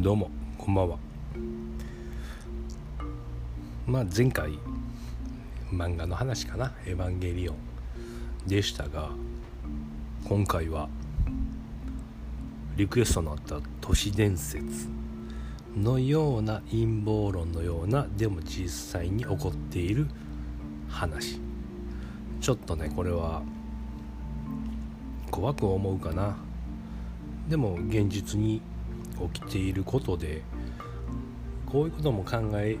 どうもこんばんは。前回漫画の話かな、エヴァンゲリオンでしたが、今回はリクエストのあった都市伝説のような陰謀論のような、でも実際に起こっている話。ちょっとね、これは怖く思うかな。でも現実に起きていることで、こういうことも考え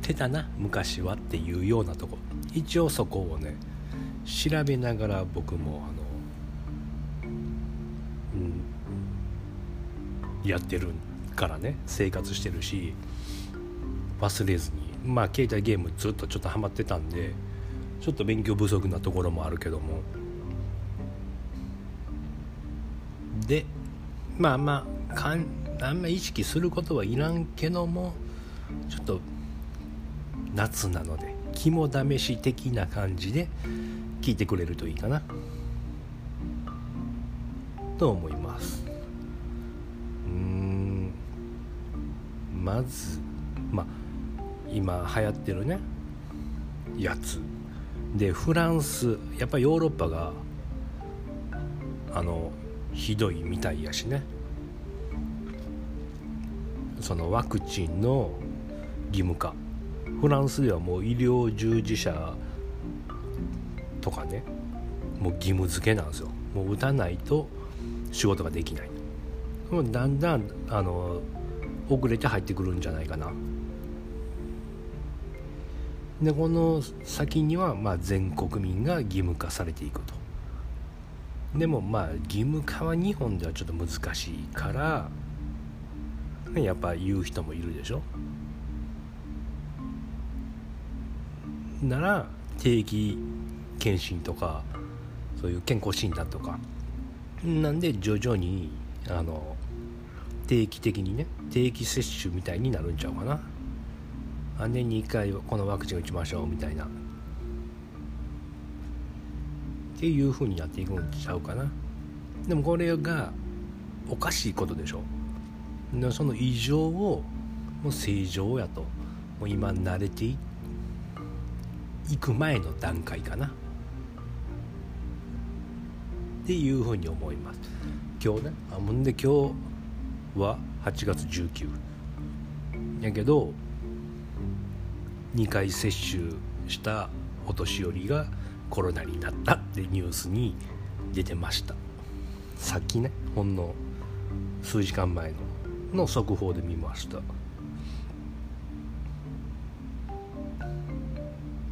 てたな昔はっていうようなとこ、一応そこをね調べながら僕もやってるからね、生活してるし忘れずに、携帯ゲームずっとちょっとハマってたんで、ちょっと勉強不足なところもあるけども、であんま意識することはいらんけども、ちょっと夏なので肝試し的な感じで聞いてくれるといいかなと思います。まず今流行ってるねやつで、フランス、やっぱヨーロッパがひどいみたいやしね、そのワクチンの義務化、フランスではもう医療従事者とかね、もう義務付けなんですよ。もう打たないと仕事ができない。だんだん遅れて入ってくるんじゃないかな。でこの先には全国民が義務化されていくと。でも義務化は日本ではちょっと難しいから、やっぱ言う人もいるでしょ。なら定期検診とかそういう健康診断とかなんで、徐々に定期的にね、定期接種みたいになるんちゃうかな。年に1回このワクチン打ちましょうみたいなっていう風になっていくんちゃうかな。でもこれがおかしいことでしょ。その異常をもう正常やと、もう今慣れていく前の段階かなっていう風に思います。今日ね、今日は8月19やけど、2回接種したお年寄りがコロナになったってニュースに出てました。さっきね、ほんの数時間前の速報で見ました。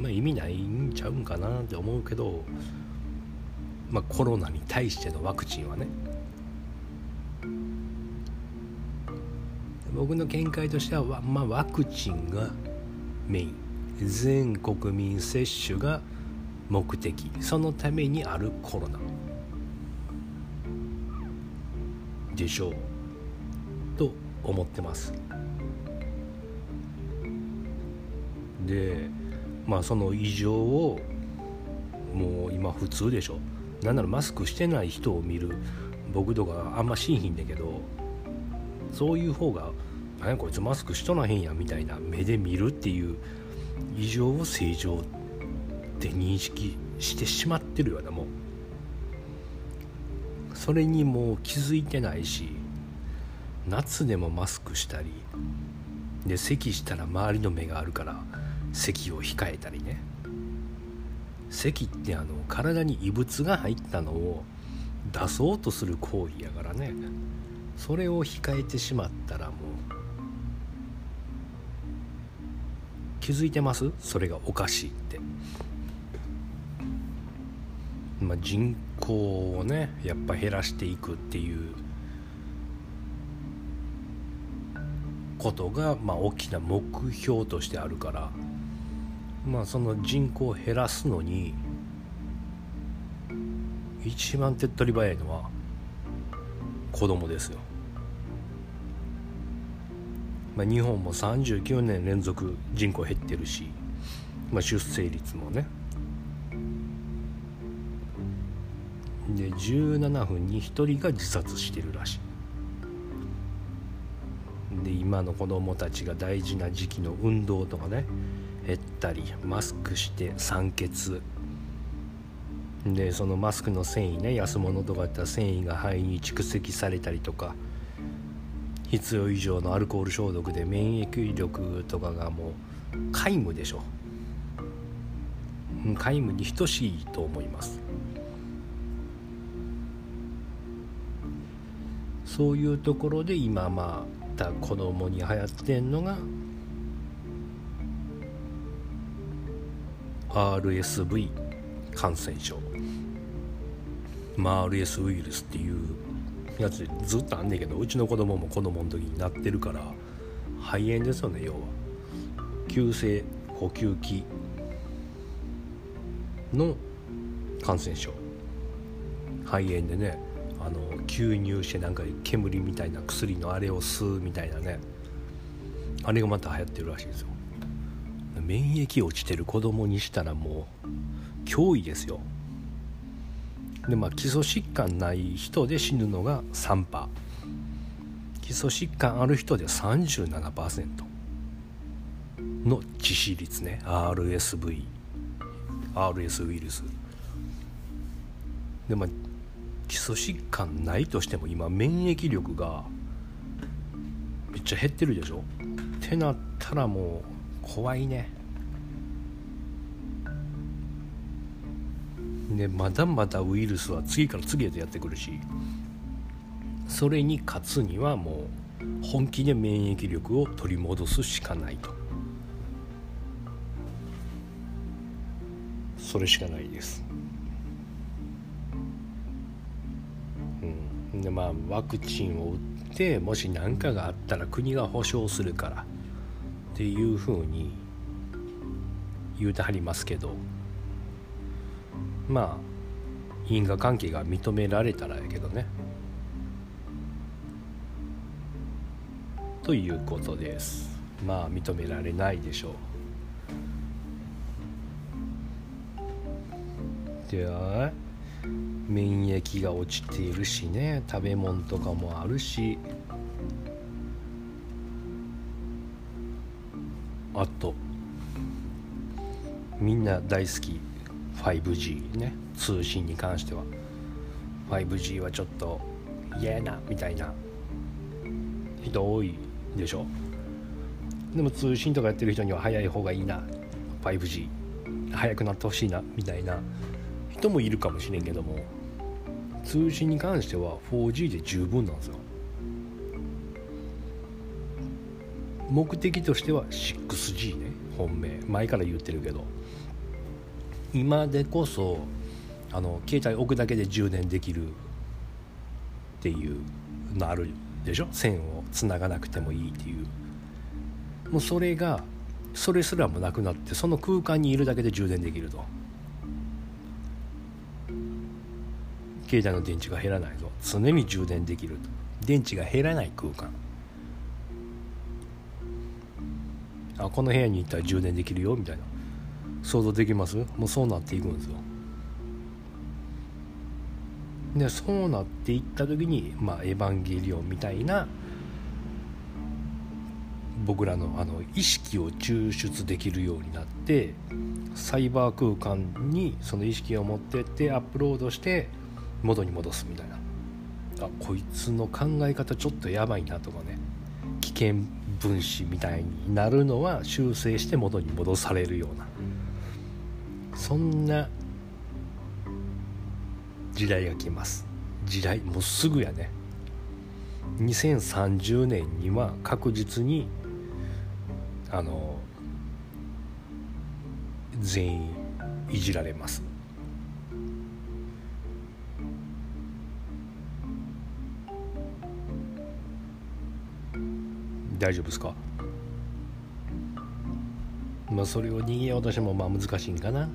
意味ないんちゃうんかなって思うけど、コロナに対してのワクチンはね、僕の見解としては、ワクチンがメイン、全国民接種が目的、そのためにあるコロナでしょうと思ってます。でその異常をもう今普通でしょ。なんならマスクしてない人を見る、僕とかあんましんひんだけど、そういう方が何こいつマスクしとらへんやみたいな目で見るっていう異常を正常って認識してしまってるような、もうそれにもう気づいてないし、夏でもマスクしたりで、咳したら周りの目があるから咳を控えたりね。咳って体に異物が入ったのを出そうとする行為やからね、それを控えてしまったらもう気づいてます、それがおかしいって。人口をねやっぱ減らしていくっていうことが大きな目標としてあるから、その人口を減らすのに一番手っ取り早いのは子供ですよ。日本も39年連続人口減ってるし、出生率もね、で17分に1人が自殺してるらしい。で今の子どもたちが大事な時期の運動とかね減ったり、マスクして酸欠で、そのマスクの繊維ね、安物とかだったら繊維が肺に蓄積されたりとか、必要以上のアルコール消毒で免疫力とかがもう皆無でしょ、皆無に等しいと思います。そういうところで今また子供に流行ってんのが RSV 感染症、RS ウイルスっていうやつずっとあんねんけど、うちの子供も子供の時になってるから、肺炎ですよね。要は急性呼吸器の感染症、肺炎でね、吸入してなんか煙みたいな薬のあれを吸うみたいなね、あれがまた流行ってるらしいですよ。免疫落ちてる子供にしたらもう脅威ですよ。で、基礎疾患ない人で死ぬのが 3%、 基礎疾患ある人で 37% の致死率ね、 RS ウイルスで、基礎疾患ないとしても今免疫力がめっちゃ減ってるでしょってなったらもう怖いね。でまだまだウイルスは次から次へとやってくるし、それに勝つにはもう本気で免疫力を取り戻すしかないと、それしかないです。でワクチンを打って、もし何かがあったら国が保証するからっていうふうに言うてはりますけど、因果関係が認められたらやけどね、ということです。認められないでしょう。では免疫が落ちているしね、食べ物とかもあるし、あとみんな大好き 5G ね、通信に関しては 5G はちょっと嫌なみたいな人多いでしょ。でも通信とかやってる人には早い方がいいな、 5G 早くなってほしいなみたいな人もいるかもしれんけども、通信に関しては 4G で十分なんですよ。目的としては 6G ね、本命前から言ってるけど、今でこそ携帯置くだけで充電できるっていうのあるでしょ、線をつながなくてもいいっていう、もうそれがそれすらもなくなって、その空間にいるだけで充電できると、携帯の電池が減らないと、常に充電できると、電池が減らない空間、この部屋に行ったら充電できるよみたいな、想像できます？もうそうなっていくんですよ。でそうなっていった時に、エヴァンゲリオンみたいな僕らの意識を抽出できるようになって、サイバー空間にその意識を持ってってアップロードして元に戻すみたいな、こいつの考え方ちょっとやばいなとかね、危険分子みたいになるのは修正して元に戻されるような、そんな時代が来ます。時代もうすぐやね。2030年には確実に全員いじられます。大丈夫ですか？それを逃げようとしても難しいんかな。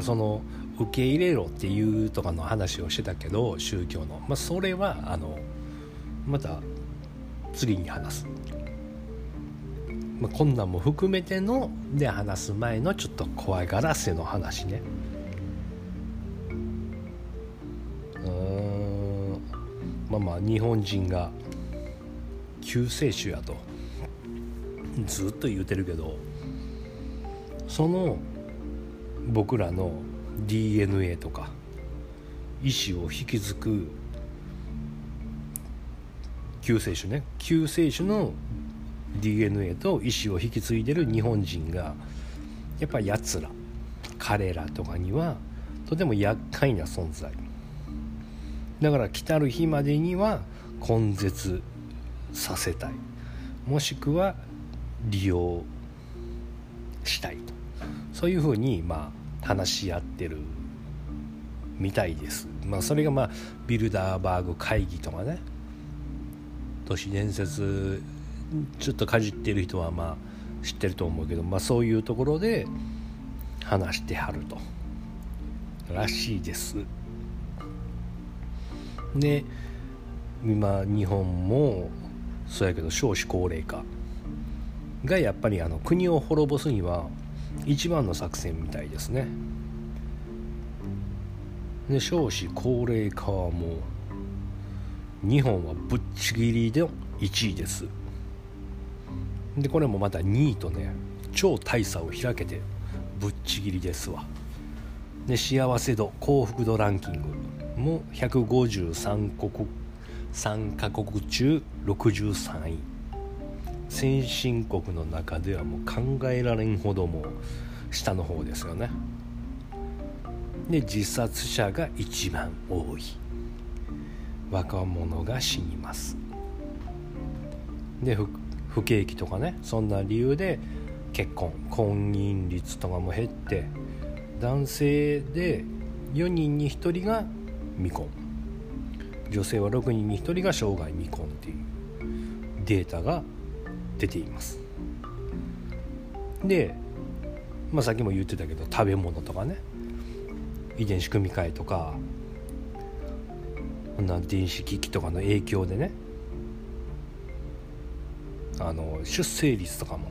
その受け入れろっていうとかの話をしてたけど、宗教の、それはまた次に話す。こんなんも含めてので話す前のちょっと怖がらせの話ね。日本人が救世主やとずっと言うてるけど、その僕らの DNA とか意思を引き継ぐ救世主ね、救世主の DNA と意思を引き継いでる日本人がやっぱりやつら彼らとかにはとても厄介な存在だから、来たる日までには根絶させたい、もしくは利用したいと、そういうふうに話し合ってるみたいです。それがビルダーバーグ会議とかね、都市伝説ちょっとかじってる人は知ってると思うけど、そういうところで話してはるとらしいです。で、今日本もそうやけど少子高齢化がやっぱり国を滅ぼすには一番の作戦みたいですね。で、少子高齢化はもう日本はぶっちぎりで1位です。で、これもまた2位とね、超大差を開けてぶっちぎりですわ。で、幸せ度幸福度ランキングも153カ国中63位、先進国の中ではもう考えられんほども下の方ですよね。で、自殺者が一番多い、若者が死にます。で、不景気とかね、そんな理由で婚姻率とかも減って、男性で4人に1人が未婚、女性は6人に1人が生涯未婚っていうデータが出ています。で、さっきも言ってたけど、食べ物とかね、遺伝子組み換えとか電子機器とかの影響でね、出生率とかも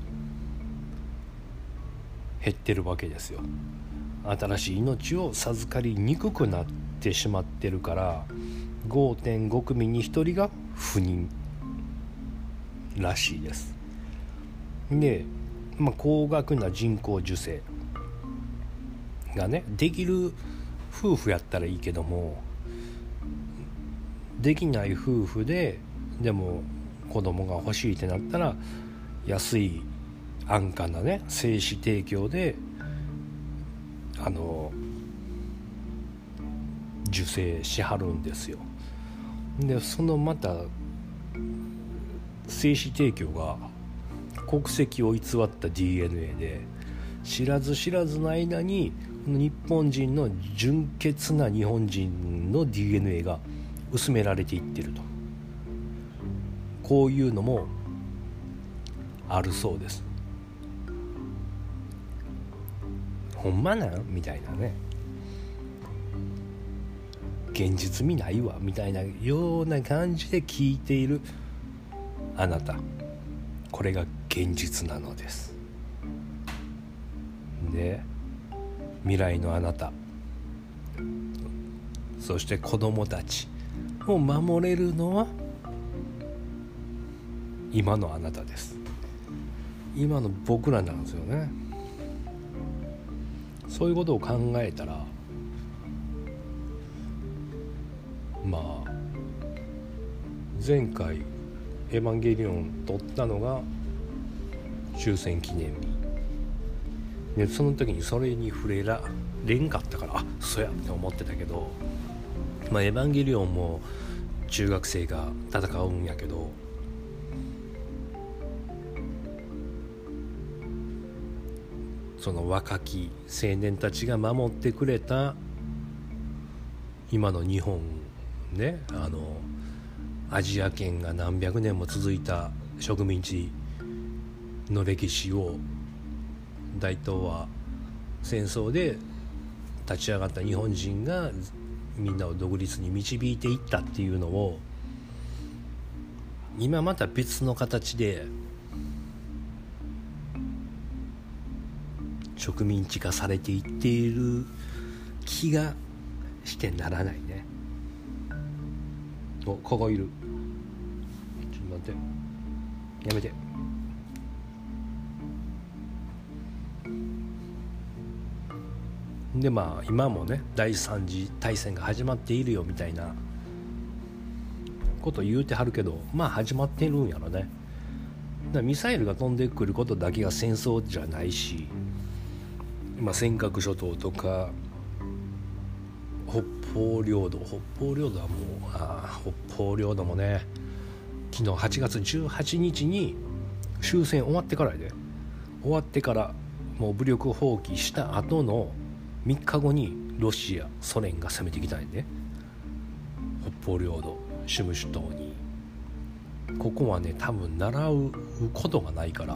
減ってるわけですよ。新しい命を授かりにくくなってしまってるから 5.5 組に1人が不妊らしいです。で、高額な人工授精がね、できる夫婦やったらいいけども、できない夫婦ででも子供が欲しいってなったら、安い安価なね、精子提供で受精しはるんですよ。で、そのまた精子提供が国籍を偽った DNA で、知らず知らずの間に日本人の純血な日本人の DNA が薄められていってると、こういうのもあるそうです。ほんまなんみたいなね、現実味ないわみたいなような感じで聞いているあなた、これが現実なのです。で、未来のあなた、そして子供たちを守れるのは今のあなたです。今の僕らなんですよね。そういうことを考えたら、前回エヴァンゲリオン撮ったのが終戦記念日で、その時にそれに触れられんかったから、そうやって思ってたけど、エヴァンゲリオンも中学生が戦うんやけど、その若き青年たちが守ってくれた今の日本ね、アジア圏が何百年も続いた植民地の歴史を、大東亜戦争で立ち上がった日本人がみんなを独立に導いていったっていうのを、今また別の形で植民地化されていっている気がしてならないね。お、蚊がいる。ちょっと待って。やめて。でまあ今もね第3次大戦が始まっているよみたいなこと言うてはるけど、まあ始まってるんやろね。だからミサイルが飛んでくることだけが戦争じゃないし、まあ、尖閣諸島とか北方領土はもう北方領土もね昨日8月18日に終戦終わってからもう武力放棄した後の3日後にロシアソ連が攻めてきたんやね、北方領土シム諸島に。ここはね多分習うことがないから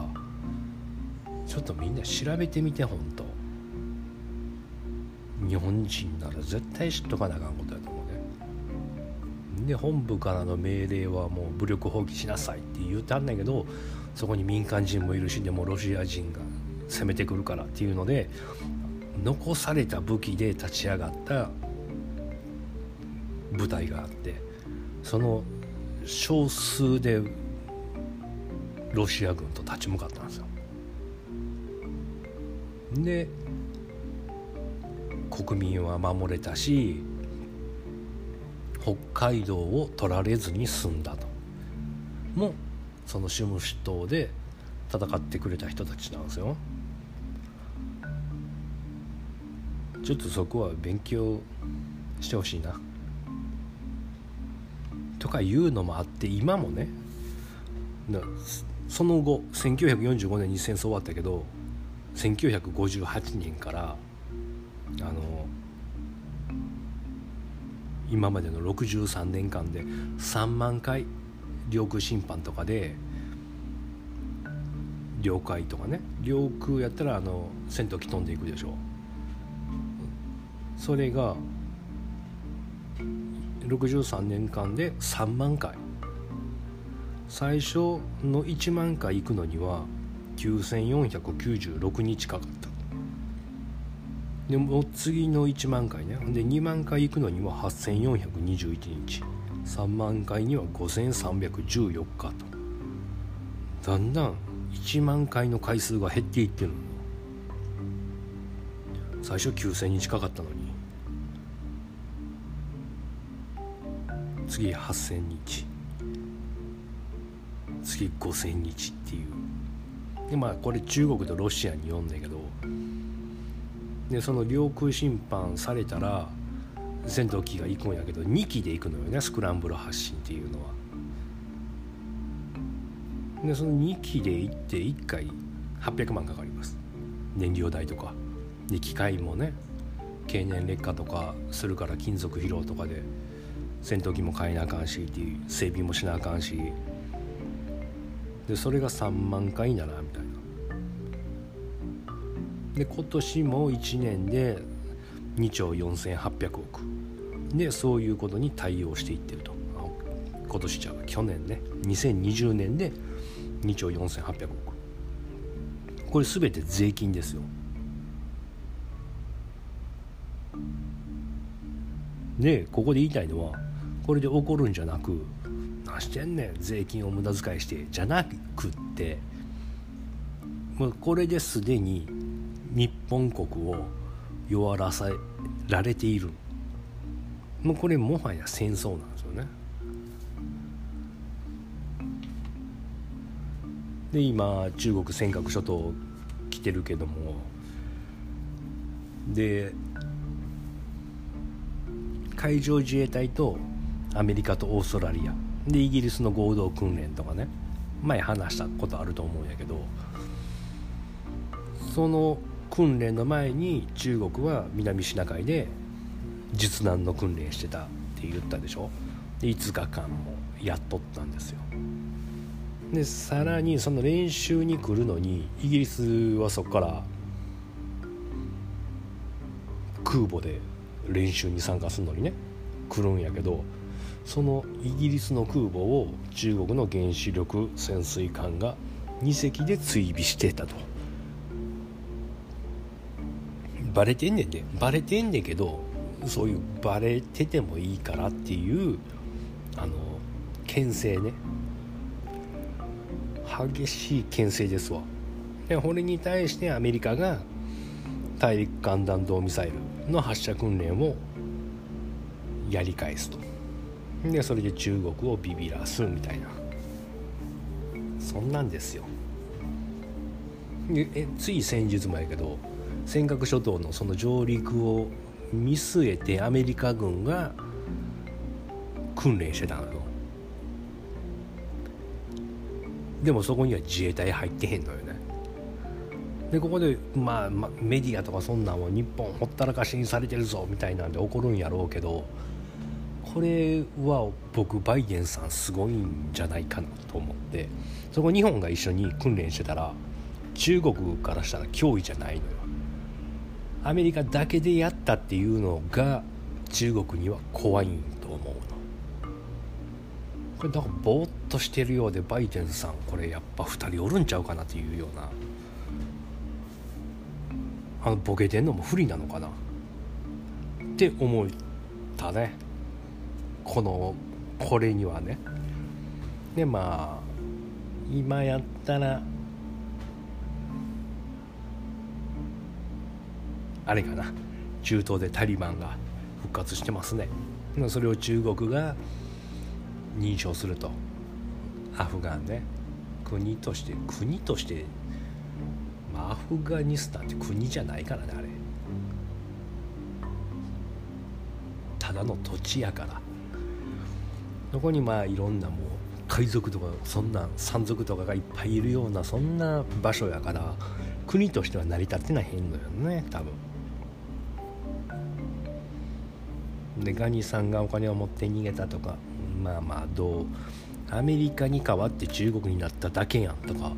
ちょっとみんな調べてみて。ほんと日本人なら絶対知っとかなあかんことやと思うね。で本部からの命令はもう武力放棄しなさいって言うてあんだけど、そこに民間人もいるし、でもロシア人が攻めてくるからっていうので残された武器で立ち上がった部隊があって、その少数でロシア軍と立ち向かったんですよ。で国民は守れたし北海道を取られずに済んだと。もそのシム諸島で戦ってくれた人たちなんですよ。ちょっとそこは勉強してほしいなとかいうのもあって、今もねその後1945年に戦争終わったけど、1958年から今までの63年間で3万回領空侵犯とかで、領海とかね、領空やったら戦闘機飛んでいくでしょ。それが63年間で3万回、最初の1万回行くのには9496日かかった。でも次の1万回ね、で2万回行くのには8421日、3万回には5314日と、だんだん1万回の回数が減っていってる。最初9000日かかったのに次8000日、次5000日っていう。でまあこれ中国とロシアに読んだけど、でその領空侵犯されたら戦闘機が行くんやけど2機で行くのよね、スクランブル発進っていうのは。でその2機で行って1回800万かかります、燃料代とか。で機械もね経年劣化とかするから金属疲労とかで戦闘機も買えなあかんしっていう、整備もしなあかんしで、それが3万回だなみたいな。で今年も1年で2兆4800億でそういうことに対応していってると。今年じゃ去年ね2020年で2兆4800億、これ全て税金ですよ。でここで言いたいのは、これで怒るんじゃなく、何してんねん税金を無駄遣いしてじゃなくって、もうこれですでに日本国を弱らせられている。もうこれもはや戦争なんですよね。で今中国尖閣諸島来てるけども、で海上自衛隊とアメリカとオーストラリアでイギリスの合同訓練とかね、前話したことあると思うんやけど、その訓練の前に中国は南シナ海で実弾の訓練してたって言ったでしょ。で5日間もやっとったんですよ。でさらにその練習に来るのにイギリスはそこから空母で練習に参加するのにね来るんやけど、そのイギリスの空母を中国の原子力潜水艦が2隻で追尾してたと。バレてんねんで、バレてんねんけど、そういうバレててもいいからっていう牽制ね、激しい牽制ですわ。でこれに対してアメリカが大陸間弾道ミサイルの発射訓練をやり返すと、でそれで中国をビビらすみたいな、そんなんですよ。つい先日前やけど、尖閣諸島のその上陸を見据えてアメリカ軍が訓練してたのよ。でもそこには自衛隊入ってへんのよね。でここで、メディアとかそんなんは日本ほったらかしにされてるぞみたいなんで怒るんやろうけど、これは僕バイデンさんすごいんじゃないかなと思って、そこ日本が一緒に訓練してたら中国からしたら脅威じゃないのよ。アメリカだけでやったっていうのが中国には怖いんと思うの。これだからぼーっとしてるようで、バイデンさんこれやっぱ2人おるんちゃうかなっていうような、ボケてんのも不利なのかなって思ったね、これにはね。で今やったらあれかな、中東でタリバンが復活してますね。それを中国が認証すると、アフガンね、国としてアフガニスタンって国じゃないからね、あれただの土地やから、そこにいろんなもう海賊とかそんな山賊とかがいっぱいいるような、そんな場所やから国としては成り立ってないのよね、多分。でガニさんがお金を持って逃げたとか、どうアメリカに代わって中国になっただけやんとか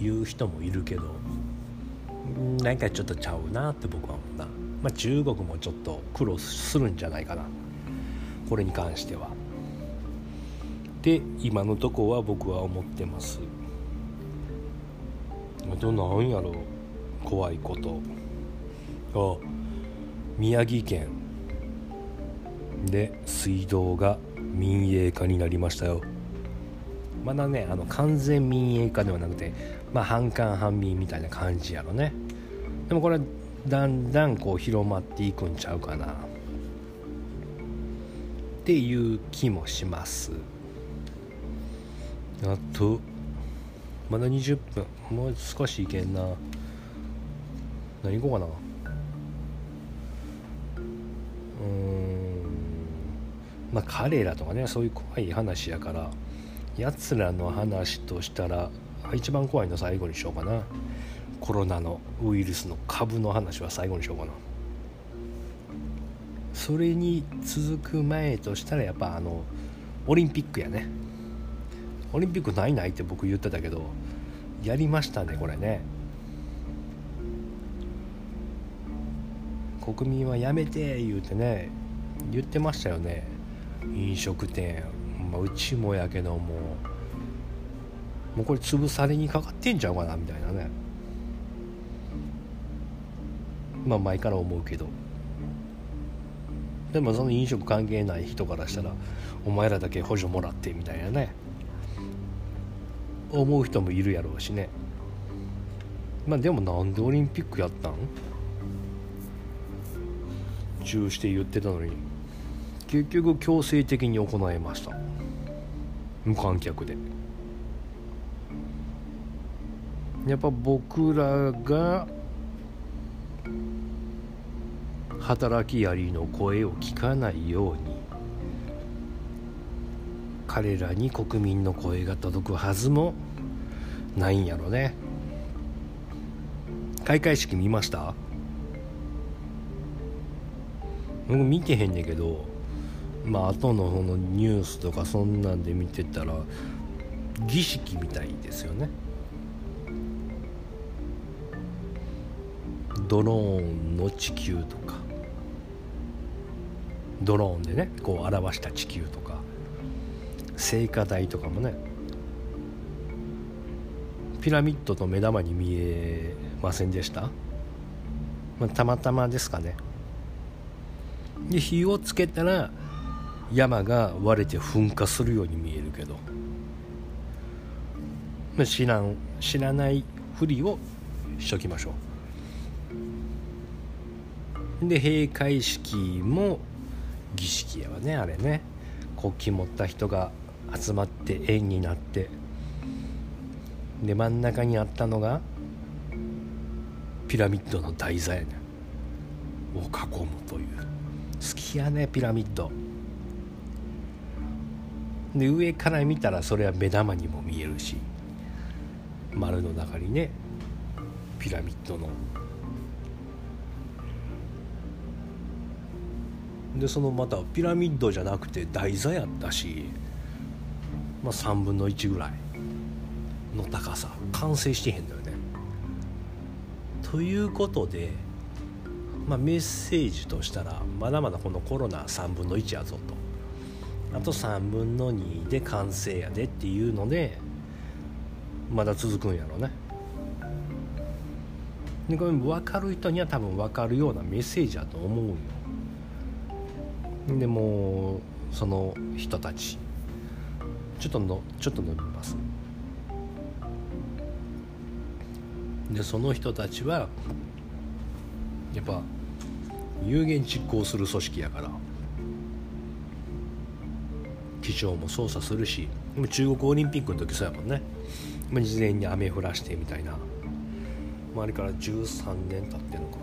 言う人もいるけど、なんかちょっとちゃうなって僕は思うな。中国もちょっと苦労するんじゃないかな、これに関しては。で今のとこは僕は思ってます。あと何やろ怖いこと、宮城県で水道が民営化になりましたよ。まだね完全民営化ではなくて、半官半民みたいな感じやろね。でもこれはだんだん広まっていくんちゃうかなっていう気もします。あとまだ20分、もう少しいけんな。何行こうかな。彼らとかね、そういう怖い話やから、やつらの話としたら一番怖いの最後にしようかな。コロナのウイルスの株の話は最後にしようかな。それに続く前としたらやっぱオリンピックやね。オリンピックないって僕言ってたけど、やりましたねこれね。国民はやめて言うてね、言ってましたよね。飲食店うちもやけどもうこれ潰されにかかってんちゃうかなみたいなね。前から思うけど、でもその飲食関係ない人からしたらお前らだけ補助もらってみたいなね、思う人もいるやろうしね。でもなんでオリンピックやったん？中止して言ってたのに結局強制的に行いました。無観客で。やっぱ僕らが働きアリの声を聞かないように、彼らに国民の声が届くはずもないんやろね。開会式見ました？僕見てへんねんけど、後のそのニュースとかそんなんで見てたら儀式みたいですよね。ドローンの地球とか、ドローンでね表した地球とか、聖火台とかもね、ピラミッドと目玉に見えませんでした？たまたまですかね。で火をつけたら山が割れて噴火するように見えるけど、知らないふりをしときましょう。で、閉会式も儀式やわね、あれね。国旗持った人が集まって円になって、で真ん中にあったのがピラミッドの台座やねを囲むという。好きやね、ピラミッド。で、上から見たらそれは目玉にも見えるし、丸の中にねピラミッドので、そのまたピラミッドじゃなくて台座やったし、まあ3分の1ぐらいの高さ、完成してへんだよね。ということで、まあ、メッセージとしたらまだまだこのコロナ3分の1やぞと、あと3分の2で完成やでっていうのでまだ続くんやろうね。で、これ分かる人には多分分かるようなメッセージだと思うよ。でもその人たちちょっと伸びます。で、その人たちはやっぱ有言実行する組織やから機長も操作するし、中国オリンピックの時そうやもんね。事前に雨降らしてみたいな、あれから13年経ってんのかな。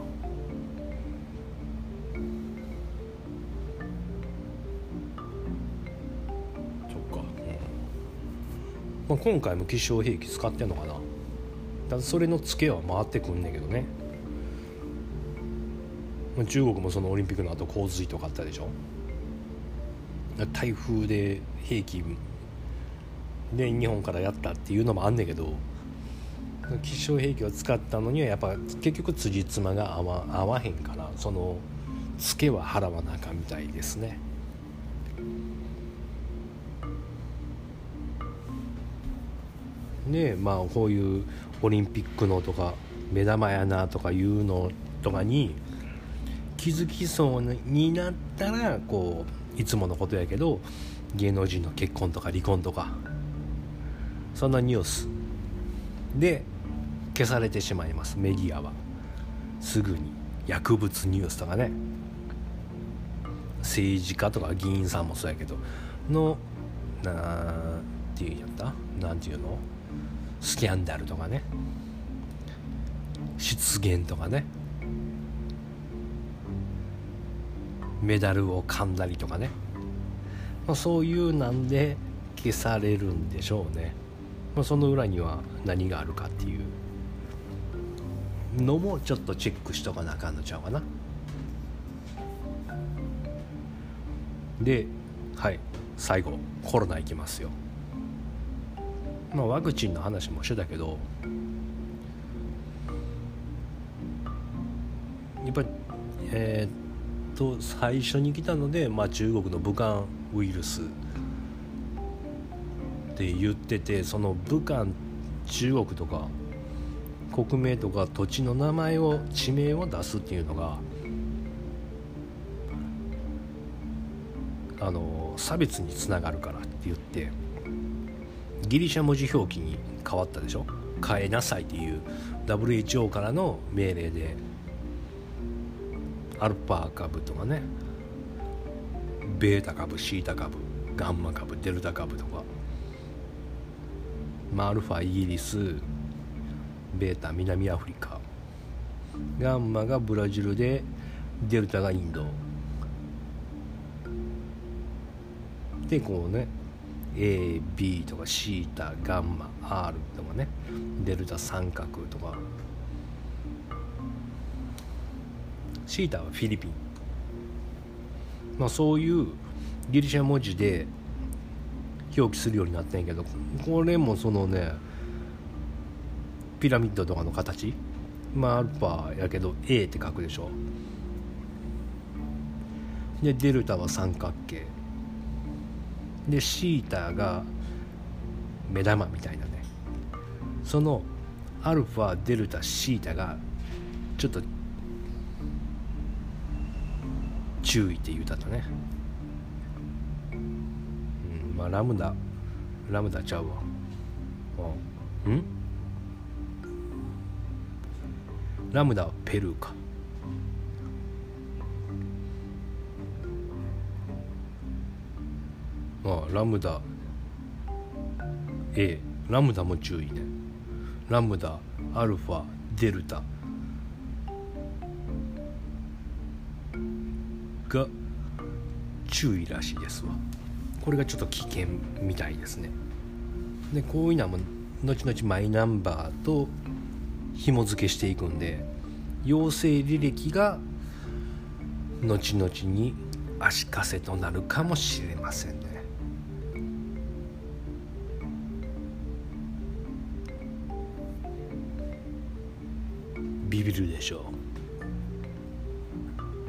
まあ、今回も気象兵器使ってんのかな。だそれのツケは回ってくんねんけどね。中国もそのオリンピックの後洪水とかあったでしょ。台風で兵器で日本からやったっていうのもあんねんけど、気象兵器を使ったのにはやっぱ結局辻褄が合わへんから、そのツケは払わなあかんみたいですね。ね、まあこういうオリンピックのとか目玉やなとかいうのとかに気づきそうになったら、こういつものことやけど芸能人の結婚とか離婚とかそんなニュースで消されてしまいます。メディアはすぐに薬物ニュースとかね、政治家とか議員さんもそうやけどのなんていうのスキャンダルとかね、失言とかね、メダルを噛んだりとかね、まあ、そういうなんで消されるんでしょうね。まあ、その裏には何があるかっていうのもちょっとチェックしとかなあかんのちゃうかな。で、はい、最後コロナいきますよ。まあ、ワクチンの話もしてたけど、やっぱり、最初に来たので、まあ、中国の武漢ウイルスって言ってて、その武漢、中国とか国名とか土地の名前を、地名を出すっていうのが差別につながるからって言ってギリシャ文字表記に変わったでしょ。変えなさいっていう WHO からの命令で、アルファ株とかね、ベータ株、シータ株、ガンマ株、デルタ株とか、まあ、アルファイギリス、ベータ南アフリカ、ガンマがブラジルで、デルタがインドで、こうねA、B とかシータ、ガンマ、R とかね、デルタ三角とか、シータはフィリピン、まあそういうギリシャ文字で表記するようになったんやけど、これもそのねピラミッドとかの形、まあアルファやけど A って書くでしょ。で、デルタは三角形で、シータが目玉みたいなね、そのアルファ、デルタ、シータがちょっと注意って言うたとね、まあラムダちゃうわ。うん？ラムダはペルーか。ラムダ A、 ラムダも注意ね。ラムダ、アルファ、デルタが注意らしいですわ。これがちょっと危険みたいですね。でこういうのはもう後々マイナンバーと紐付けしていくんで、陽性履歴が後々に足かせとなるかもしれませんね。ビビるでしょ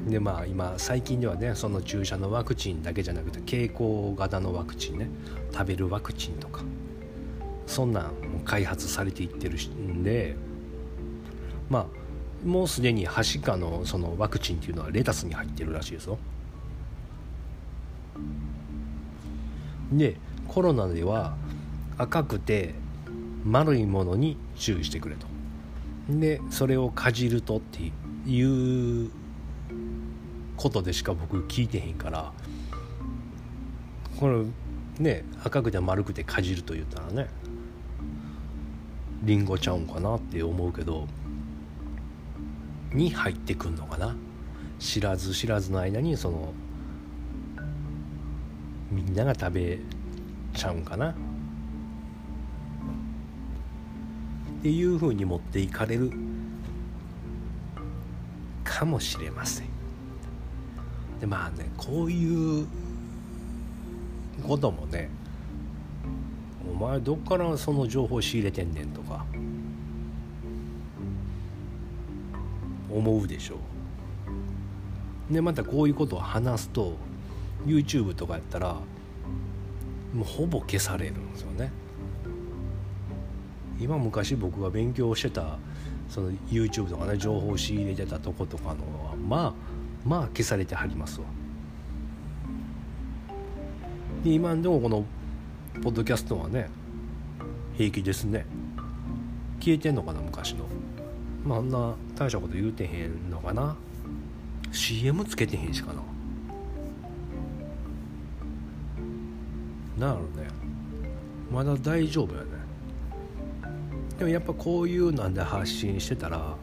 う。でまあ今最近ではね、その注射のワクチンだけじゃなくて経口型のワクチンね、食べるワクチンとかそんなんも開発されていってるんで、まあもうすでにはしかのそのワクチンっていうのはレタスに入ってるらしいですよ。でコロナでは赤くて丸いものに注意してくれと。でそれをかじるとっていうことでしか僕聞いてへんから、これね赤くて丸くてかじると言ったらねリンゴちゃうんかなって思うけどに入ってくんのかな。知らず知らずの間にそのみんなが食べちゃうんかなっていう風に持っていかれるかもしれません。でまあね、こういうこともね、お前どっからその情報仕入れてんねんとか思うでしょう。でまたこういうことを話すと YouTube とかやったらもうほぼ消されるんですよね。今昔僕が勉強してたその YouTube とかね、情報を仕入れてたとことかのはまあ消されてはりますわ。で今でもこのポッドキャストはね平気ですね。消えてんのかな昔の。まああんな大したこと言うてへんのかな。 CM つけてへんしかな。なるほどね、まだ大丈夫やね。でもやっぱこういうなんで発信してたら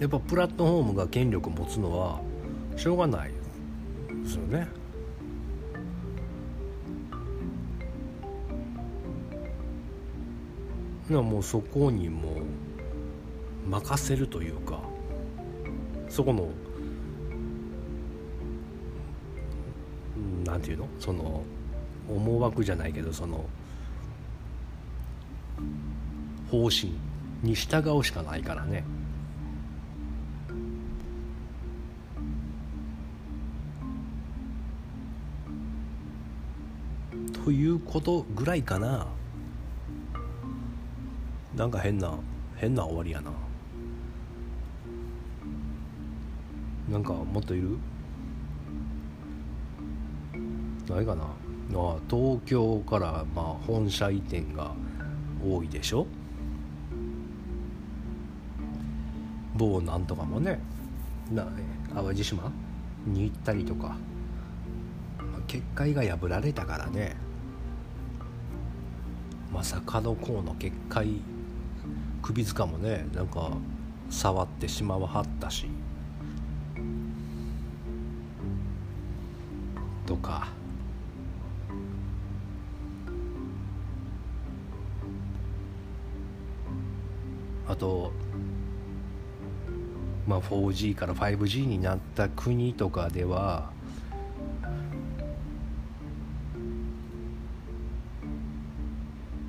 やっぱプラットフォームが権力持つのはしょうがないですよね。もうそこにもう任せるというか、そこのなんていうの、その思惑じゃないけどその方針に従うしかないからね。ということぐらいかな。なんか変な終わりやな。なんかもっといる？ないかな。あ、東京からまあ本社移転が多いでしょ。某なんとかもね、淡路島に行ったりとか、まあ、結界が破られたからね、まさかのこうの結界首塚もねなんか触ってしまわはったしとか、あとまあ、4G から 5G になった国とかでは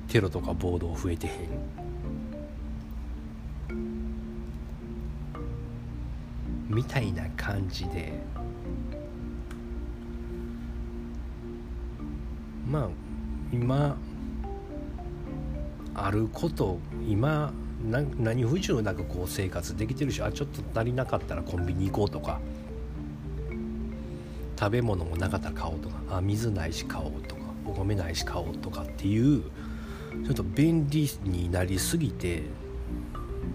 テロとか暴動増えてへん。みたいな感じで、まあ今あること今何不自由なくこう生活できてるし、あちょっと足りなかったらコンビニ行こうとか、食べ物もなかったら買おうとか、あ水ないし買おうとか、拝めないし買おうとかっていう、ちょっと便利になりすぎて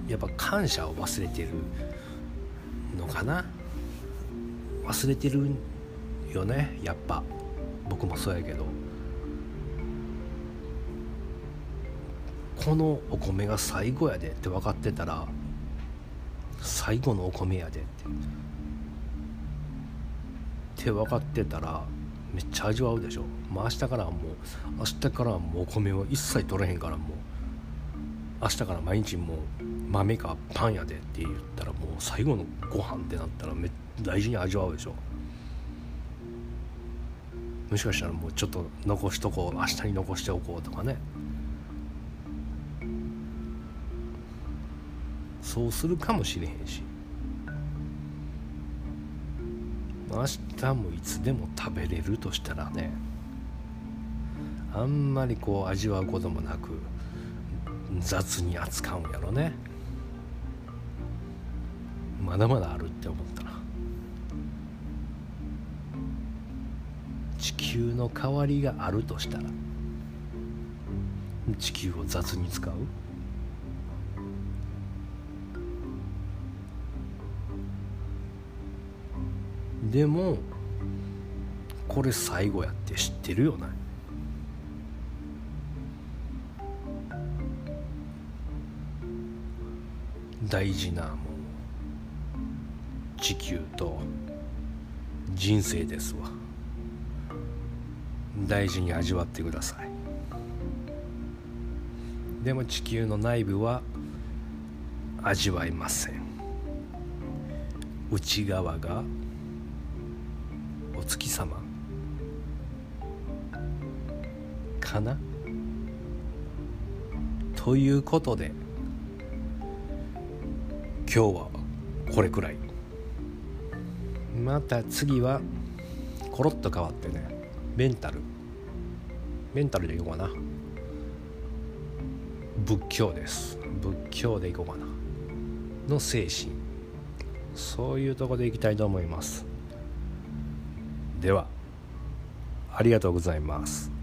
やっぱ感謝を忘れてるのかな。忘れてるよね、やっぱ僕もそうやけど。このお米が最後やでって分かってたら、最後のお米やでって分かってたらめっちゃ味わうでしょ。まあ明日からはもうお米を一切取れへんから、もう明日から毎日もう豆かパンやでって言ったら、もう最後のご飯ってなったら大事に味わうでしょ。もしかしたらもうちょっと残しとこう、明日に残しておこうとかね。そうするかもしれへんし、明日もいつでも食べれるとしたらね、あんまりこう味わうこともなく雑に扱うんやろね。まだまだあるって思ったら、地球の代わりがあるとしたら地球を雑に使う？でもこれ最後やって知ってるよね。大事なもう地球と人生ですわ。大事に味わってください。でも地球の内部は味わいません。内側がお月様かなということで、今日はこれくらい。また次はコロッと変わってね、メンタルでいこうかな。仏教です。仏教でいこうかなの精神、そういうとこでいきたいと思います。ではありがとうございます。